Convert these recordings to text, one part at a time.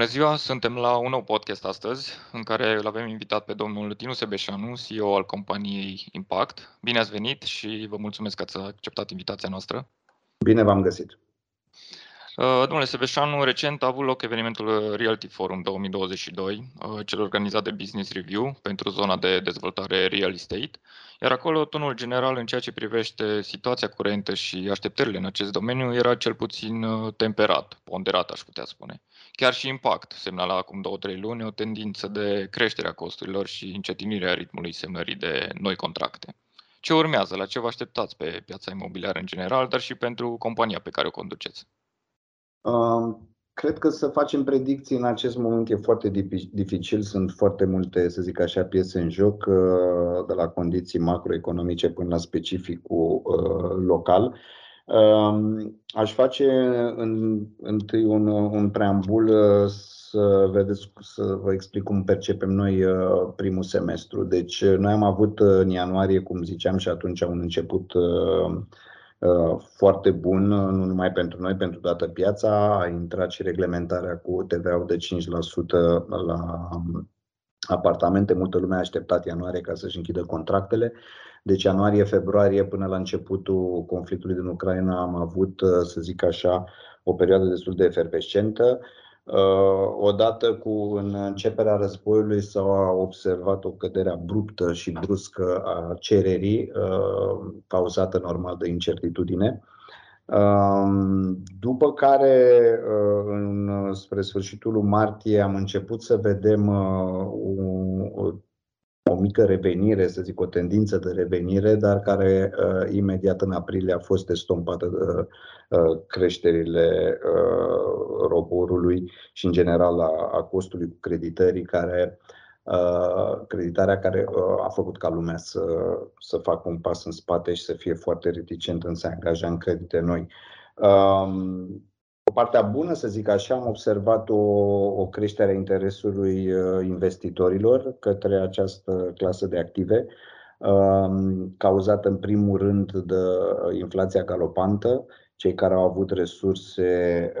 Bună ziua, suntem la un nou podcast astăzi, în care îl avem invitat pe domnul Tinu Sebeșanu, CEO al companiei Impact. Bine ați venit și vă mulțumesc că ați acceptat invitația noastră. Bine v-am găsit. Domnule Sebeșanu, recent a avut loc evenimentul Realty Forum 2022, cel organizat de Business Review pentru zona de dezvoltare real estate, iar acolo tonul general în ceea ce privește situația curentă și așteptările în acest domeniu era cel puțin temperat, ponderat, aș putea spune. Chiar și Impact semnala acum 2-3 luni o tendință de creștere a costurilor și încetinirea ritmului semnării de noi contracte. Ce urmează? La ce vă așteptați pe piața imobiliară în general, dar și pentru compania pe care o conduceți? Cred că să facem predicții în acest moment e foarte dificil. Sunt foarte multe, să zic așa, piese în joc, de la condiții macroeconomice până la specificul local. Aș face întâi un preambul să vedeți, să vă explic cum percepem noi primul semestru. Deci noi am avut în ianuarie, cum ziceam și atunci, un început foarte bun, nu numai pentru noi, pentru toată piața. A intrat și reglementarea cu TVA-ul de 5% la apartamente. Multă lume a așteptat ianuarie ca să-și închidă contractele. Deci ianuarie-februarie până la începutul conflictului din Ucraina am avut, să zic așa, o perioadă destul de efervescentă. Odată cu începerea războiului s-a observat o cădere abruptă și bruscă a cererii, cauzată normal de incertitudine. După care, spre sfârșitul lui martie, am început să vedem o mică revenire, să zic, o tendință de revenire, dar care imediat în aprilie a fost estompată de creșterile roborului și în general a costului cu creditării, creditarea care a făcut ca lumea să facă un pas în spate și să fie foarte reticentă în se angaja în credite noi. Partea bună, să zic așa, am observat o creștere a interesului investitorilor către această clasă de active, cauzată în primul rând de inflația galopantă. Cei care au avut resurse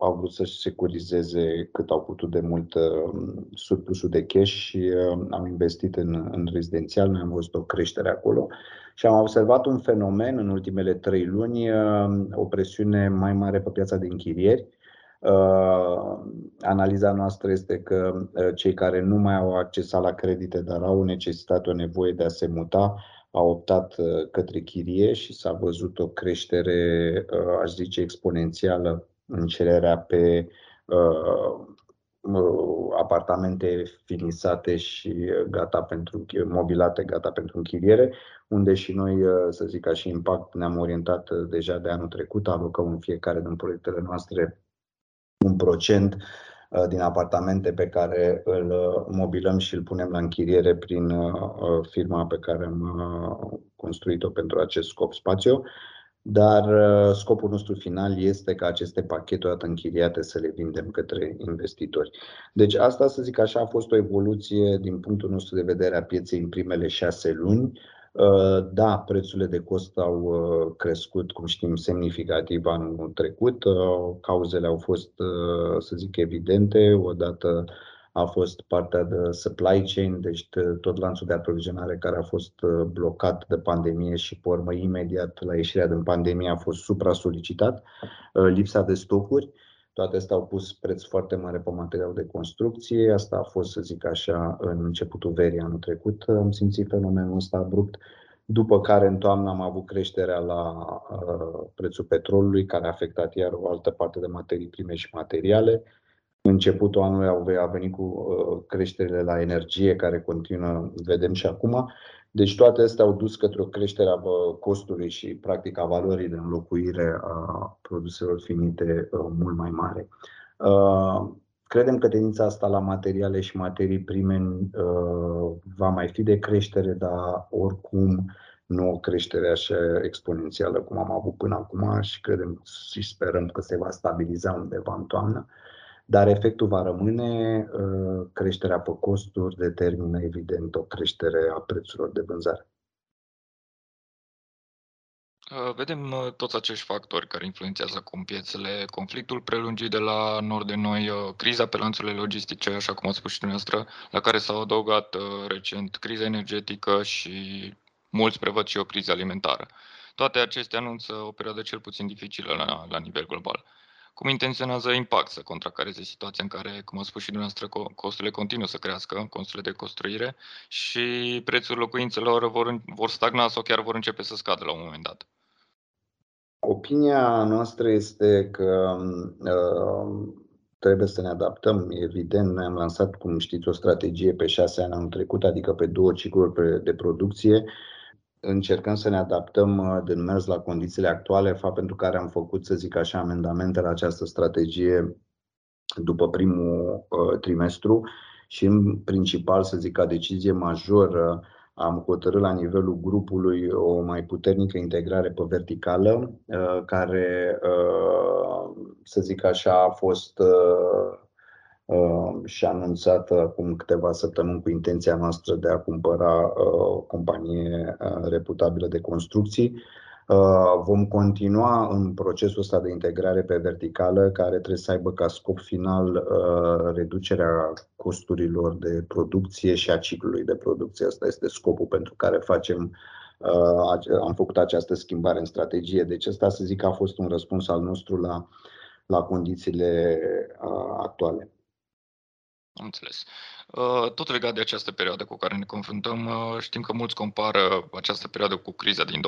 au vrut să-și securizeze cât au putut de mult surplusul de cash și am investit în rezidențial. Noi am văzut o creștere acolo și am observat un fenomen în ultimele 3 luni, o presiune mai mare pe piața de închirieri. Analiza noastră este că cei care nu mai au accesat la credite, dar au necesitate, o nevoie de a se muta, au optat către chirie și s-a văzut o creștere, aș zice, exponențială în cererea pe apartamente finisate și mobilate, gata pentru închiriere, unde și noi, să zic, ca și Impact, ne-am orientat deja de anul trecut. Alocăm în fiecare din proiectele noastre un procent din apartamente pe care îl mobilăm și îl punem la închiriere prin firma pe care am construit-o pentru acest scop, Spațiu. Dar scopul nostru final este ca aceste pachete, odată închiriate, să le vindem către investitori. Deci asta, să zic așa, a fost o evoluție din punctul nostru de vedere a pieței în primele 6 luni. Da, prețurile de cost au crescut, cum știm, semnificativ anul trecut. Cauzele au fost, să zic, evidente. Odată a fost partea de supply chain, deci tot lanțul de aprovizionare care a fost blocat de pandemie și, pe urmă, imediat la ieșirea din pandemie a fost supra-solicitat. Lipsa de stocuri, toate astea au pus preț foarte mare pe material de construcție. Asta a fost, să zic așa, în începutul verii anul trecut. Am simțit fenomenul ăsta abrupt. După care, în toamnă, am avut creșterea la prețul petrolului, care a afectat iar o altă parte de materii prime și materiale. Începutul anului a venit cu creșterile la energie, care continuă, vedem și acum. Deci toate astea au dus către o creștere a costului și practic a valorii de înlocuire a produselor finite mult mai mare. Credem că tendința asta la materiale și materii prime va mai fi de creștere, dar oricum nu o creștere așa exponențială cum am avut până acum și credem și sperăm că se va stabiliza undeva în toamnă. Dar efectul va rămâne, creșterea pe costuri determină, evident, o creștere a prețurilor de vânzare. Vedem toți acești factori care influențează acum piețele. Conflictul prelungit de la nord de noi, criza pe lanțurile logistice, așa cum ați spus și dumneavoastră, la care s-au adăugat recent criza energetică și mulți prevăd și o criză alimentară. Toate acestea anunță o perioadă cel puțin dificilă la nivel global. Cum intenționează Impact să contracareze situația în care, cum a spus și dumneavoastră, costurile continuă să crească, costurile de construire, și prețul locuințelor vor stagna sau chiar vor începe să scadă la un moment dat? Opinia noastră este că trebuie să ne adaptăm. Evident, noi am lansat, cum știți, o strategie pe 6 ani anul trecut, adică pe 2 cicluri de producție. Încercăm să ne adaptăm din mers la condițiile actuale, fapt pentru care am făcut, să zic așa, amendamente la această strategie după primul trimestru și, în principal, să zic, ca decizie majoră, am hotărât la nivelul grupului o mai puternică integrare pe verticală, care, să zic așa, a fost și anunțată acum câteva săptămâni cu intenția noastră de a cumpăra o companie reputabilă de construcții. Vom continua în procesul ăsta de integrare pe verticală, care trebuie să aibă ca scop final reducerea costurilor de producție și a ciclului de producție. Asta este scopul pentru care am făcut această schimbare în strategie. Deci asta, să zic, a fost un răspuns al nostru la condițiile actuale. Am înțeles. Tot legat de această perioadă cu care ne confruntăm, știm că mulți compară această perioadă cu criza din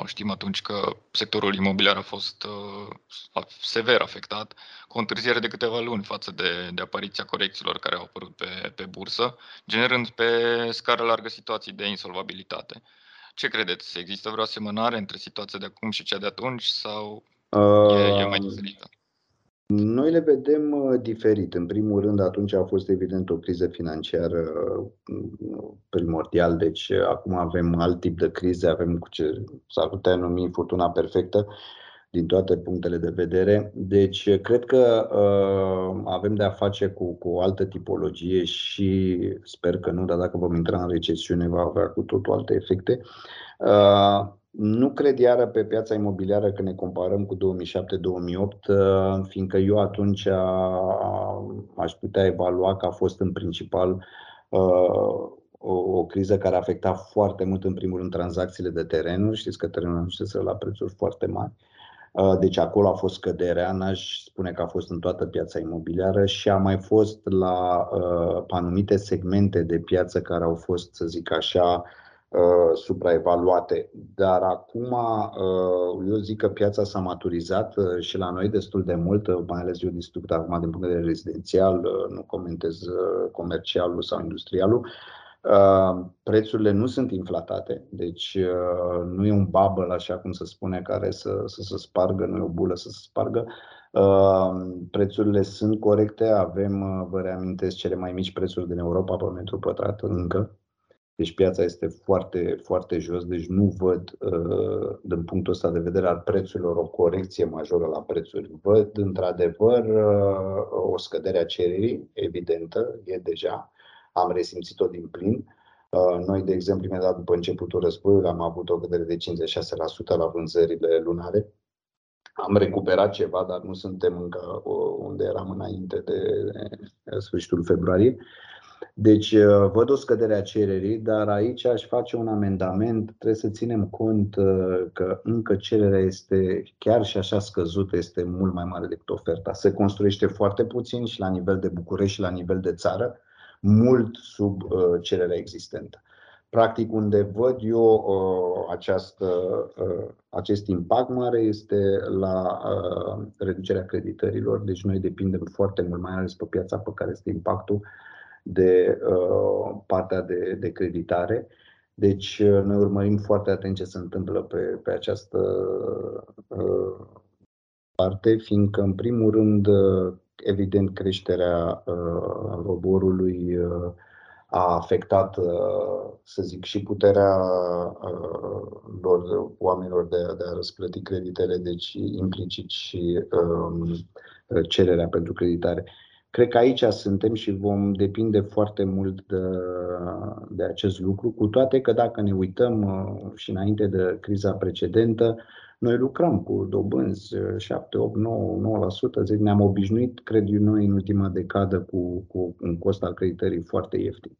2008-2009. Știm atunci că sectorul imobiliar a fost sever afectat, cu o întârziere de câteva luni față de apariția corecțiilor care au apărut pe bursă, generând pe scară largă situații de insolvabilitate. Ce credeți? Există vreo asemănare între situația de acum și cea de atunci sau e mai diferită? Noi le vedem diferit. În primul rând, atunci a fost evident o criză financiară primordial, deci acum avem alt tip de crize, avem cu ce s-ar putea numi furtuna perfectă din toate punctele de vedere. Deci cred că avem de a face cu o altă tipologie și sper că nu, dar dacă vom intra în recesiune va avea cu totul alte efecte. Nu cred iară pe piața imobiliară că ne comparăm cu 2007-2008, fiindcă eu atunci aș putea evalua că a fost în principal o criză care a afectat foarte mult, în primul rând, tranzacțiile de terenuri. Știți că terenul se la prețuri foarte mari. Deci acolo a fost scăderea, n-aș spune că a fost în toată piața imobiliară și a mai fost la anumite segmente de piață care au fost, să zic așa, supraevaluate. Dar acum eu zic că piața s-a maturizat și la noi destul de mult, mai ales eu discut acum din punct de vedere rezidențial, nu comentez comercialul sau industrialul. Prețurile nu sunt inflatate, deci nu e un bubble, așa cum se spune, care să se spargă, nu e o bulă să se spargă. Prețurile sunt corecte, avem, vă reamintesc, cele mai mici prețuri din Europa pe metru pătrat încă. Deci piața este foarte, foarte jos, deci nu văd, din punctul ăsta de vedere al prețurilor, o corecție majoră la prețuri. Văd, într-adevăr, o scădere a cererii, evidentă, e deja, am resimțit-o din plin. Noi, de exemplu, imediat după începutul războiului, am avut o scădere de 56% la vânzările lunare. Am recuperat ceva, dar nu suntem încă unde eram înainte de sfârșitul februarie. Deci văd o scădere a cererii, dar aici aș face un amendament. Trebuie să ținem cont că încă cererea este, chiar și așa scăzută, este mult mai mare decât oferta. Se construiește foarte puțin și la nivel de București și la nivel de țară, mult sub cererea existentă. Practic, unde văd eu acest impact mare este la reducerea creditărilor. Deci noi depindem foarte mult, mai ales pe piața pe care este impactul, de partea de creditare. Deci noi urmărim foarte atent ce se întâmplă pe această parte, fiindcă, în primul rând, evident, creșterea roborului a afectat, să zic, și puterea oamenilor de a răsplăti creditele, deci implicit și cererea pentru creditare. Cred că aici suntem și vom depinde foarte mult de acest lucru, cu toate că dacă ne uităm și înainte de criza precedentă, noi lucram cu dobânzi 7, 8, 9, 9%. Ne-am obișnuit, cred eu, noi în ultima decadă cu un cost al creditării foarte ieftin.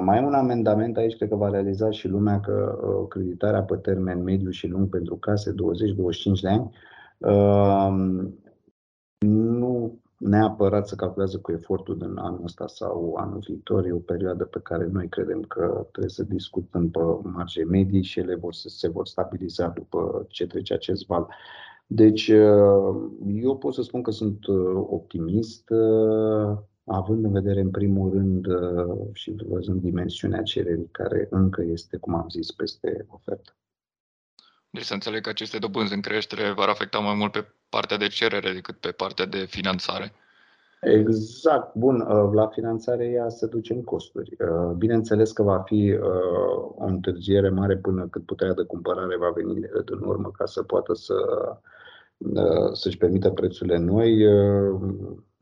Mai am un amendament aici, cred că va realiza și lumea că creditarea pe termen mediu și lung pentru case, 20-25 de ani, nu neapărat se calculează cu efortul din anul ăsta sau anul viitor. E o perioadă pe care noi credem că trebuie să discutăm pe marge medii și ele se vor stabiliza după ce trece acest val. Deci eu pot să spun că sunt optimist, având în vedere în primul rând și văzând dimensiunea cererii, care încă este, cum am zis, peste ofertă. Deci să înțeleg că aceste dobânzi în creștere vor afecta mai mult pe partea de cerere decât pe partea de finanțare. Exact. Bun, la finanțare ea se duce în costuri. Bineînțeles că va fi o întârziere mare până cât puterea de cumpărare va veni în urmă ca să poată să-și permită prețurile noi.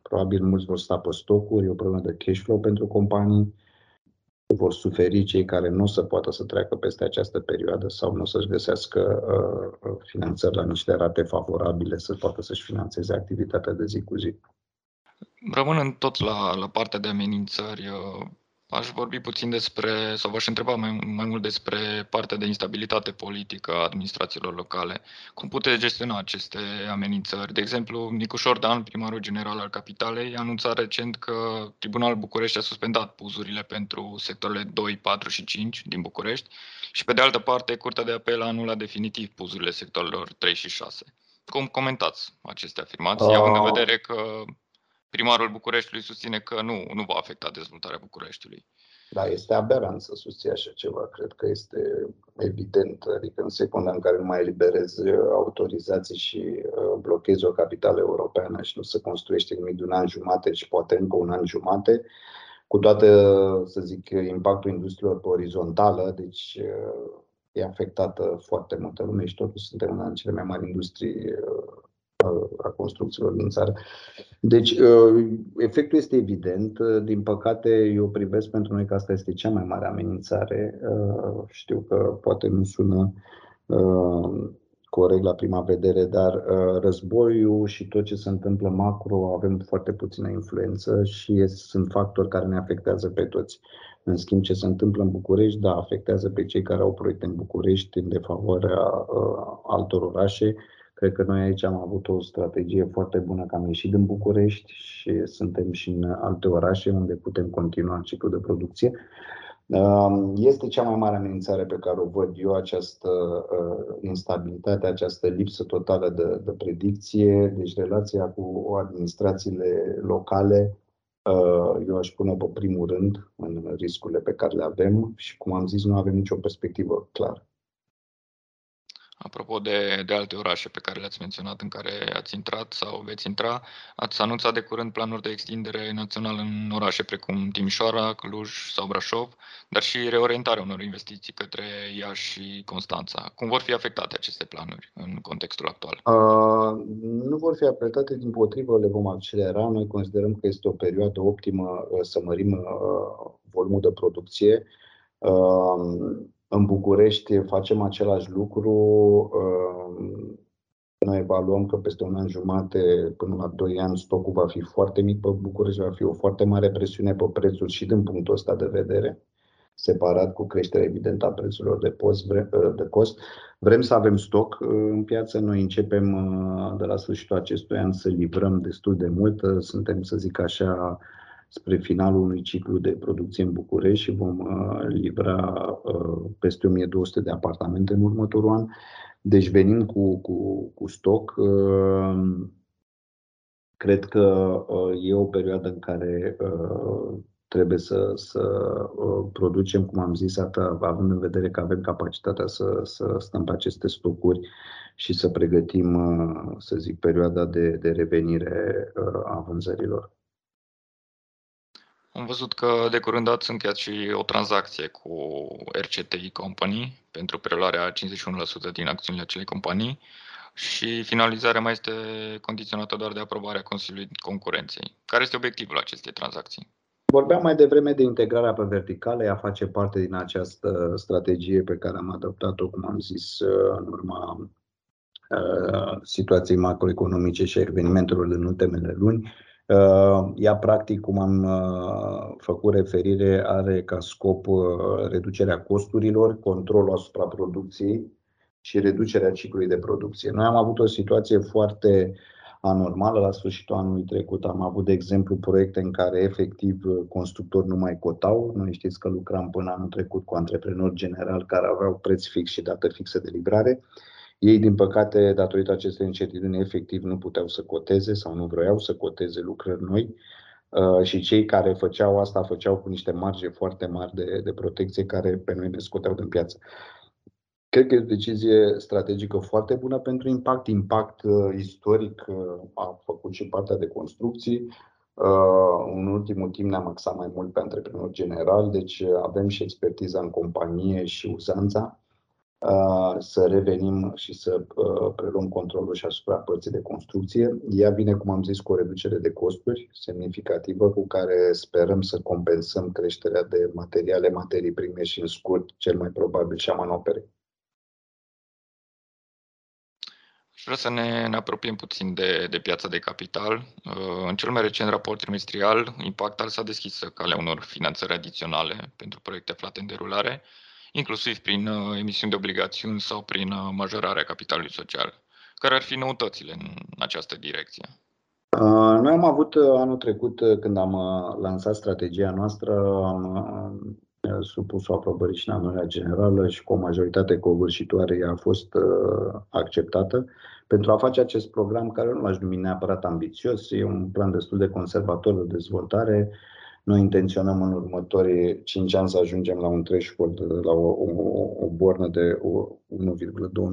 Probabil mulți vor sta pe stocuri, e o problemă de cash flow pentru companii. Vor suferi cei care nu o să poată să treacă peste această perioadă sau nu o să-și găsească finanțări la niște rate favorabile să poată să-și finanțeze activitatea de zi cu zi. Rămânând tot la partea de amenințări, aș vorbi puțin despre, sau v-aș întreba mai mult despre partea de instabilitate politică a administrațiilor locale. Cum puteți gestiona aceste amenințări? De exemplu, Nicușor Dan, primarul general al capitalei, a anunțat recent că Tribunalul București a suspendat puzurile pentru sectoarele 2, 4 și 5 din București și, pe de altă parte, Curtea de Apel a anulat definitiv puzurile sectoarelor 3 și 6. Cum comentați aceste afirmații, având în vedere că primarul Bucureștiului susține că nu va afecta dezvoltarea Bucureștiului? Da, este aberant să susții așa ceva. Cred că este evident. Adică în secunda în care nu mai eliberezi autorizații și blochezi o capitală europeană și nu se construiește nimic de un an jumate și poate încă un an jumate, cu toate, să zic, impactul industriilor pe orizontală, deci e afectată foarte multă lume și totuși suntem una din cele mai mari industrii a construcțiilor din țară. Deci, efectul este evident. Din păcate, eu privesc pentru noi că asta este cea mai mare amenințare. Știu că poate nu sună corect la prima vedere, dar războiul și tot ce se întâmplă macro avem foarte puțină influență și sunt factori care ne afectează pe toți. În schimb, ce se întâmplă în București, da, afectează pe cei care au proiecte în București în defavoarea altor orașe. Cred că noi aici am avut o strategie foarte bună că am ieșit din București și suntem și în alte orașe unde putem continua ciclul de producție. Este cea mai mare amenințare pe care o văd eu, această instabilitate, această lipsă totală de predicție, deci relația cu administrațiile locale. Eu aș pune pe primul rând în riscurile pe care le avem și, cum am zis, nu avem nicio perspectivă clară. Apropo de alte orașe pe care le-ați menționat, în care ați intrat sau veți intra, ați anunțat de curând planuri de extindere națională în orașe precum Timișoara, Cluj sau Brașov, dar și reorientarea unor investiții către Iași și Constanța. Cum vor fi afectate aceste planuri în contextul actual? Nu vor fi afectate, dimpotrivă, le vom accelera. Noi considerăm că este o perioadă optimă să mărim volumul de producție. În București facem același lucru, noi evaluăm că peste un an jumate până la 2 ani stocul va fi foarte mic pe București, va fi o foarte mare presiune pe prețuri și din punctul ăsta de vedere, separat cu creșterea evidentă a prețurilor de cost. Vrem să avem stoc în piață, noi începem de la sfârșitul acestui an să livrăm destul de mult, suntem, să zic așa, spre finalul unui ciclu de producție în București și vom livra peste 1200 de apartamente în următorul an. Deci venim cu stoc. Cred că e o perioadă în care trebuie să producem, cum am zis, având în vedere că avem capacitatea să stăm pe aceste stocuri și să pregătim, să zic, perioada de revenire a vânzărilor. Am văzut că de curând ați încheiat și o tranzacție cu RCTI Company pentru preluarea 51% din acțiunile acelei companii și finalizarea mai este condiționată doar de aprobarea Consiliului Concurenței. Care este obiectivul acestei tranzacții? Vorbeam mai devreme de integrarea pe verticală, ea face parte din această strategie pe care am adoptat-o, cum am zis, în urma situației macroeconomice și a evenimentelor din ultimele luni. Ea, practic, cum am făcut referire, are ca scop reducerea costurilor, controlul asupra producției și reducerea ciclului de producție. Noi am avut o situație foarte anormală la sfârșitul anului trecut. Am avut, de exemplu, proiecte în care efectiv constructori nu mai cotau. Noi știți că lucram până anul trecut cu antreprenori generali care aveau preț fix și dată fixă de livrare. Ei, din păcate, datorită acestei incertitudini, efectiv nu puteau să coteze sau nu vroiau să coteze lucrări noi și cei care făceau asta făceau cu niște marje foarte mari de protecție care pe noi ne scoteau din piață. Cred că e o decizie strategică foarte bună pentru Impact. Impact istoric a făcut și partea de construcții. În ultimul timp ne-am axat mai mult pe antreprenori generali, deci avem și expertiza în companie și uzanța să revenim și să preluăm controlul și asupra părții de construcție. Ea vine, cum am zis, cu o reducere de costuri semnificativă cu care sperăm să compensăm creșterea de materiale, materii prime și, în scurt, cel mai probabil, și a manoperei. Vreau să ne apropiem puțin de piața de capital. În cel mai recent raport trimestrial, Impact s-a deschis calea unor finanțări adiționale pentru proiecte aflate în derulare, inclusiv prin emisiuni de obligațiuni sau prin majorarea capitalului social. Care ar fi noutățile în această direcție? Noi am avut anul trecut, când am lansat strategia noastră, am supus-o aprobării și în adunarea generală și cu o majoritate covârșitoare ea a fost acceptată. Pentru a face acest program, care nu l-aș numi neapărat ambițios, e un plan destul de conservator de dezvoltare. Noi intenționăm în următorii 5 ani să ajungem la un threshold, la o bornă de 1,2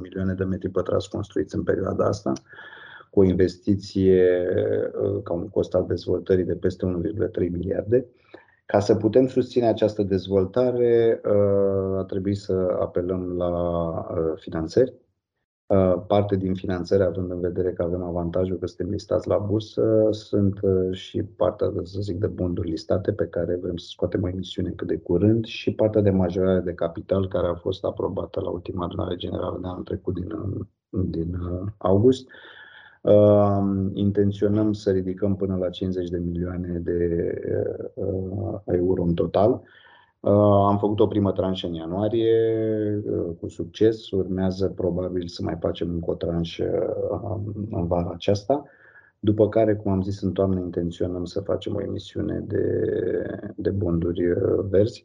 milioane de metri pătrați construiți în perioada asta, cu o investiție ca un cost al dezvoltării de peste 1,3 miliarde. Ca să putem susține această dezvoltare, a trebuit să apelăm la finanțări. Parte din finanțări, având în vedere că avem avantajul că suntem listați la bursă, sunt și partea, să zic, de bonduri listate pe care vrem să scoatem o emisiune cât de curând și partea de majorare de capital care a fost aprobată la ultima adunare generală de anul trecut din august. Intenționăm să ridicăm până la 50 de milioane de euro în total. Am făcut o primă tranșă în ianuarie cu succes, urmează probabil să mai facem încă o tranșă în vara aceasta, după care, cum am zis, în toamnă intenționăm să facem o emisiune de bonduri verzi,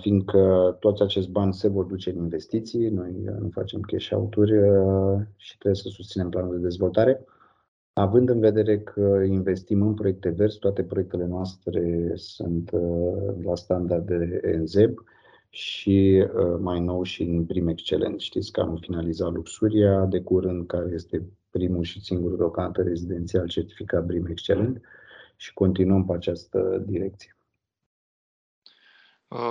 fiindcă toți acești bani se vor duce în investiții, noi nu facem cash out-uri și trebuie să susținem planul de dezvoltare. Având în vedere că investim în proiecte verzi, toate proiectele noastre sunt la standarde nZEB și mai nou și în Prime Excellent. Știți că am finalizat Luxuria de curând, care este primul și singurul locant rezidențial certificat Prime Excellent și continuăm pe această direcție.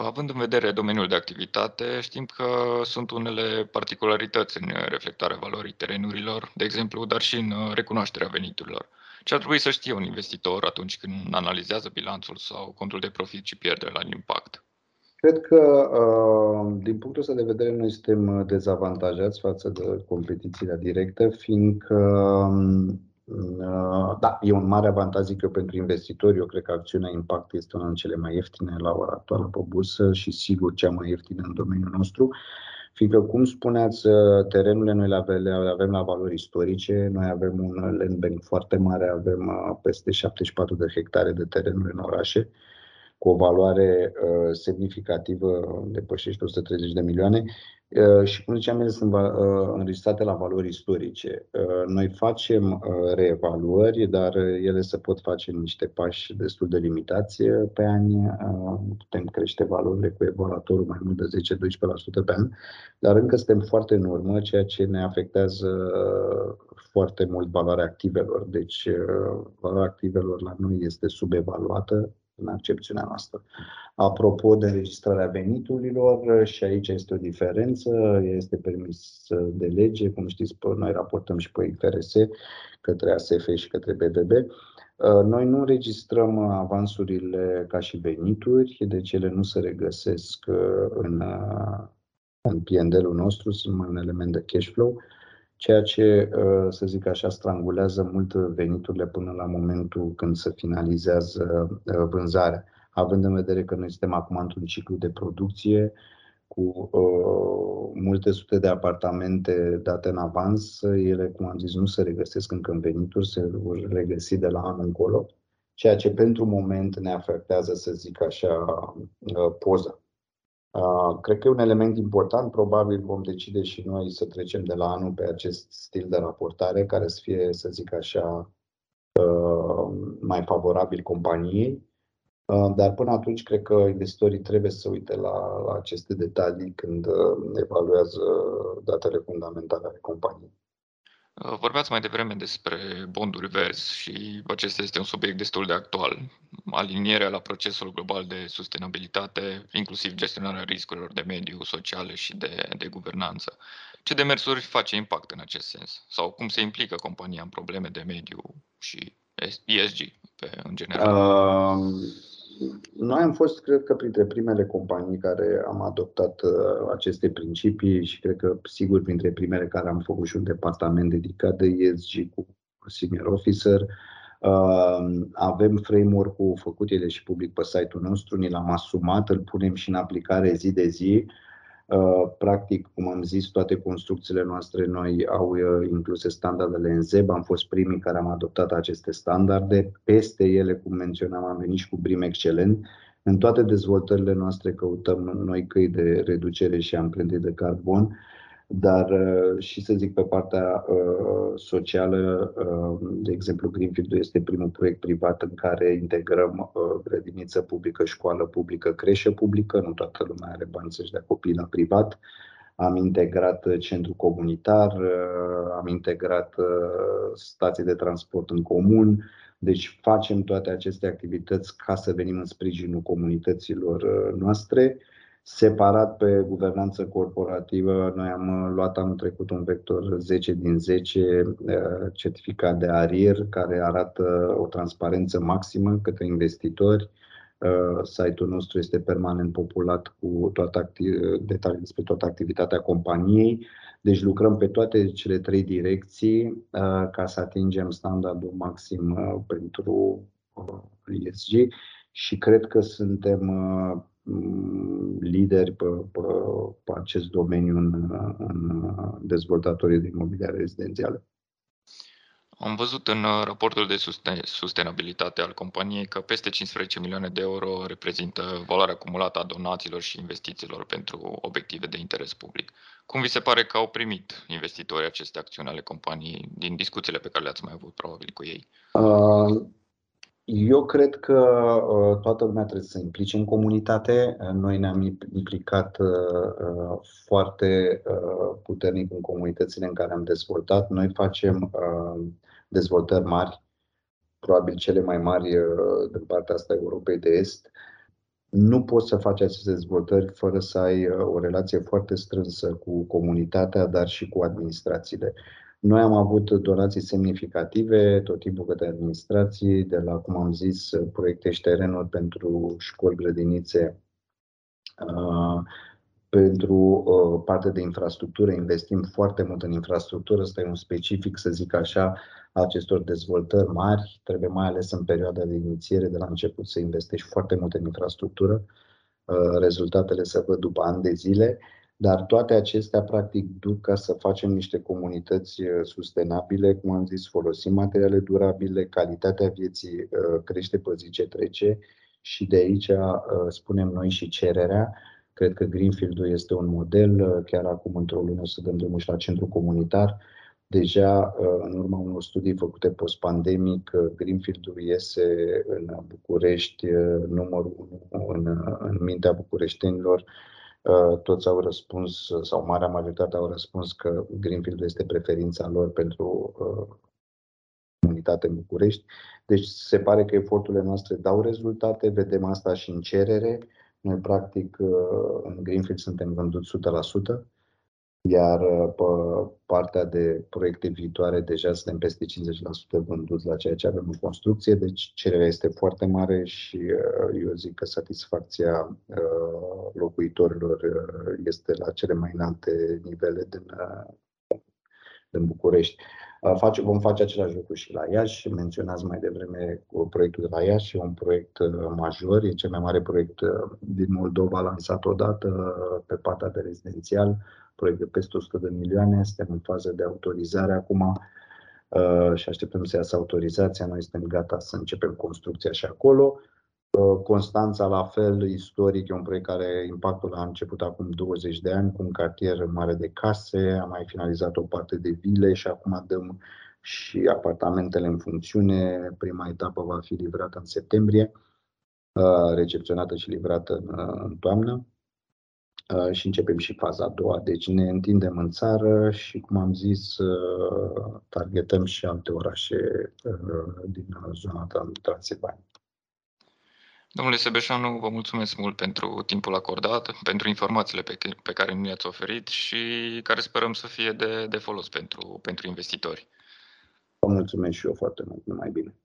Având în vedere domeniul de activitate, știm că sunt unele particularități în reflectarea valorii terenurilor, de exemplu, dar și în recunoașterea veniturilor. Ce ar trebui să știe un investitor atunci când analizează bilanțul sau contul de profit și pierdere la Impact? Cred că, din punctul ăsta de vedere, noi suntem dezavantajați față de competiția directă, fiindcă da, e un mare avantaj, zic eu, pentru investitori. Eu cred că acțiunea Impact este una din cele mai ieftine la ora actuală pe bursă și sigur cea mai ieftină în domeniul nostru, fiindcă, cum spuneați, terenurile noi le avem la valori istorice. Noi avem un land bank foarte mare, avem peste 74 de hectare de terenuri în orașe cu o valoare semnificativă, depășește 130 de milioane și, cum ziceam, ele sunt înregistrate la valori istorice. Noi facem reevaluări, dar ele se pot face în niște pași destul de limitați pe ani. Putem crește valorile cu evaluatorul mai mult de 10-12% pe an, dar încă suntem foarte în urmă, ceea ce ne afectează foarte mult valoarea activelor. Deci valoarea activelor la noi este subevaluată în accepțiunea noastră. Apropo de înregistrarea veniturilor, și aici este o diferență, este permis de lege, cum știți, noi raportăm și pe IFRS, către ASF și către BBB. Noi nu înregistrăm avansurile ca și venituri, deci ele nu se regăsesc în PNL-ul nostru, sunt mai un element de cash flow, ceea ce, să zic așa, strangulează mult veniturile până la momentul când se finalizează vânzarea. Având în vedere că noi suntem acum într-un ciclu de producție cu multe sute de apartamente date în avans, ele, cum am zis, nu se regăsesc încă în venituri, se vor regăsi de la anul încolo, ceea ce pentru moment ne afectează, să zic așa, poza. Cred că e un element important, probabil vom decide și noi să trecem de la anul pe acest stil de raportare care să fie, să zic așa, mai favorabil companiei, dar până atunci cred că investitorii trebuie să uite la aceste detalii când evaluează datele fundamentale ale companiei. Vorbeați mai devreme despre bonduri verzi și acesta este un subiect destul de actual. Alinierea la procesul global de sustenabilitate, inclusiv gestionarea riscurilor de mediu, sociale și de guvernanță. Ce demersuri face Impact în acest sens? Sau cum se implică compania în probleme de mediu și ESG în general? Noi am fost, cred că, printre primele companii care am adoptat aceste principii și cred că, sigur, printre primele care am făcut și un departament dedicat de ESG cu senior officer. Avem framework-ul făcut, el e și public pe site-ul nostru, ni l-am asumat, îl punem și în aplicare zi de zi. Practic, cum am zis, toate construcțiile noastre noi au incluse standardele nZEB, am fost primii care am adoptat aceste standarde. Peste ele, cum menționam, am venit și cu Prime Excellent. În toate dezvoltările noastre căutăm noi căi de reducere și amprente de carbon, dar și, să zic, pe partea socială, de exemplu, Greenfield este primul proiect privat în care integrăm grădiniță publică, școală publică, creșă publică. Nu toată lumea are bani să-și dea copiii la privat. Am integrat centru comunitar, am integrat stații de transport în comun. Deci facem toate aceste activități ca să venim în sprijinul comunităților noastre. Separat pe guvernanță corporativă, noi am luat anul trecut un vector 10 din 10 certificat de ARIR, care arată o transparență maximă către investitori. Site-ul nostru este permanent populat cu toată detalii despre toată activitatea companiei. Deci lucrăm pe toate cele trei direcții ca să atingem standardul maxim pentru ESG și cred că suntem lideri pe acest domeniu în dezvoltatorii de imobiliare rezidențiale. Am văzut în raportul de sustenabilitate al companiei că peste 15 milioane de euro reprezintă valoarea acumulată a donațiilor și investițiilor pentru obiective de interes public. Cum vi se pare că au primit investitorii aceste acțiuni ale companiei din discuțiile pe care le-ați mai avut probabil cu ei? Eu cred că toată lumea trebuie să se implice în comunitate. Noi ne-am implicat foarte puternic în comunitățile în care am dezvoltat. Noi facem dezvoltări mari, probabil cele mai mari din partea asta Europei de Est. Nu poți să faci aceste dezvoltări fără să ai o relație foarte strânsă cu comunitatea, dar și cu administrațiile. Noi am avut donații semnificative tot timpul către administrații, de la, cum am zis, proiecte și terenuri pentru școli, grădinițe, pentru parte de infrastructură. Investim foarte mult în infrastructură, ăsta e un specific, să zic așa, acestor dezvoltări mari. Trebuie mai ales în perioada de inițiere, de la început, să investești foarte mult în infrastructură. Rezultatele se văd după ani de zile. Dar toate acestea, practic, duc ca să facem niște comunități sustenabile, cum am zis, folosim materiale durabile, calitatea vieții crește pe zi ce trece și de aici spunem noi și cererea. Cred că Greenfield-ul este un model, chiar acum într-o lună o să dăm drumul și la centru comunitar. Deja, în urma unor studii făcute post-pandemic, Greenfield-ul iese în București, numărul 1 în mintea bucureștenilor. Toți au răspuns, sau marea majoritate au răspuns că Greenfield este preferința lor pentru activitate în București. Deci se pare că eforturile noastre dau rezultate, vedem asta și în cerere. Noi, practic, în Greenfield suntem vânduți 100%, iar pe partea de proiecte viitoare deja suntem peste 50% vânduți la ceea ce avem în construcție, deci cererea este foarte mare și eu zic că satisfacția locuitorilor este la cele mai înalte nivele din București. Vom face același lucru și la Iași. Menționați mai devreme cu proiectul de la Iași, e un proiect major, e cel mai mare proiect din Moldova lansat odată pe partea de rezidențial, proiect de peste 100 de milioane, suntem în fază de autorizare acum și așteptăm să iasă autorizația, noi suntem gata să începem construcția și acolo. Constanța, la fel, istoric, e un proiect care impactul a început acum 20 de ani, cu un cartier mare de case, am mai finalizat o parte de vile și acum dăm și apartamentele în funcțiune. Prima etapă va fi livrată în septembrie, recepționată și livrată în toamnă și începem și faza a doua. Deci ne întindem în țară și, cum am zis, targetăm și alte orașe din zona Transilvania. Domnule Sebeșanu, vă mulțumesc mult pentru timpul acordat, pentru informațiile pe care ni le-ați oferit și care sperăm să fie de folos pentru investitori. Vă mulțumesc și eu foarte mult, numai bine!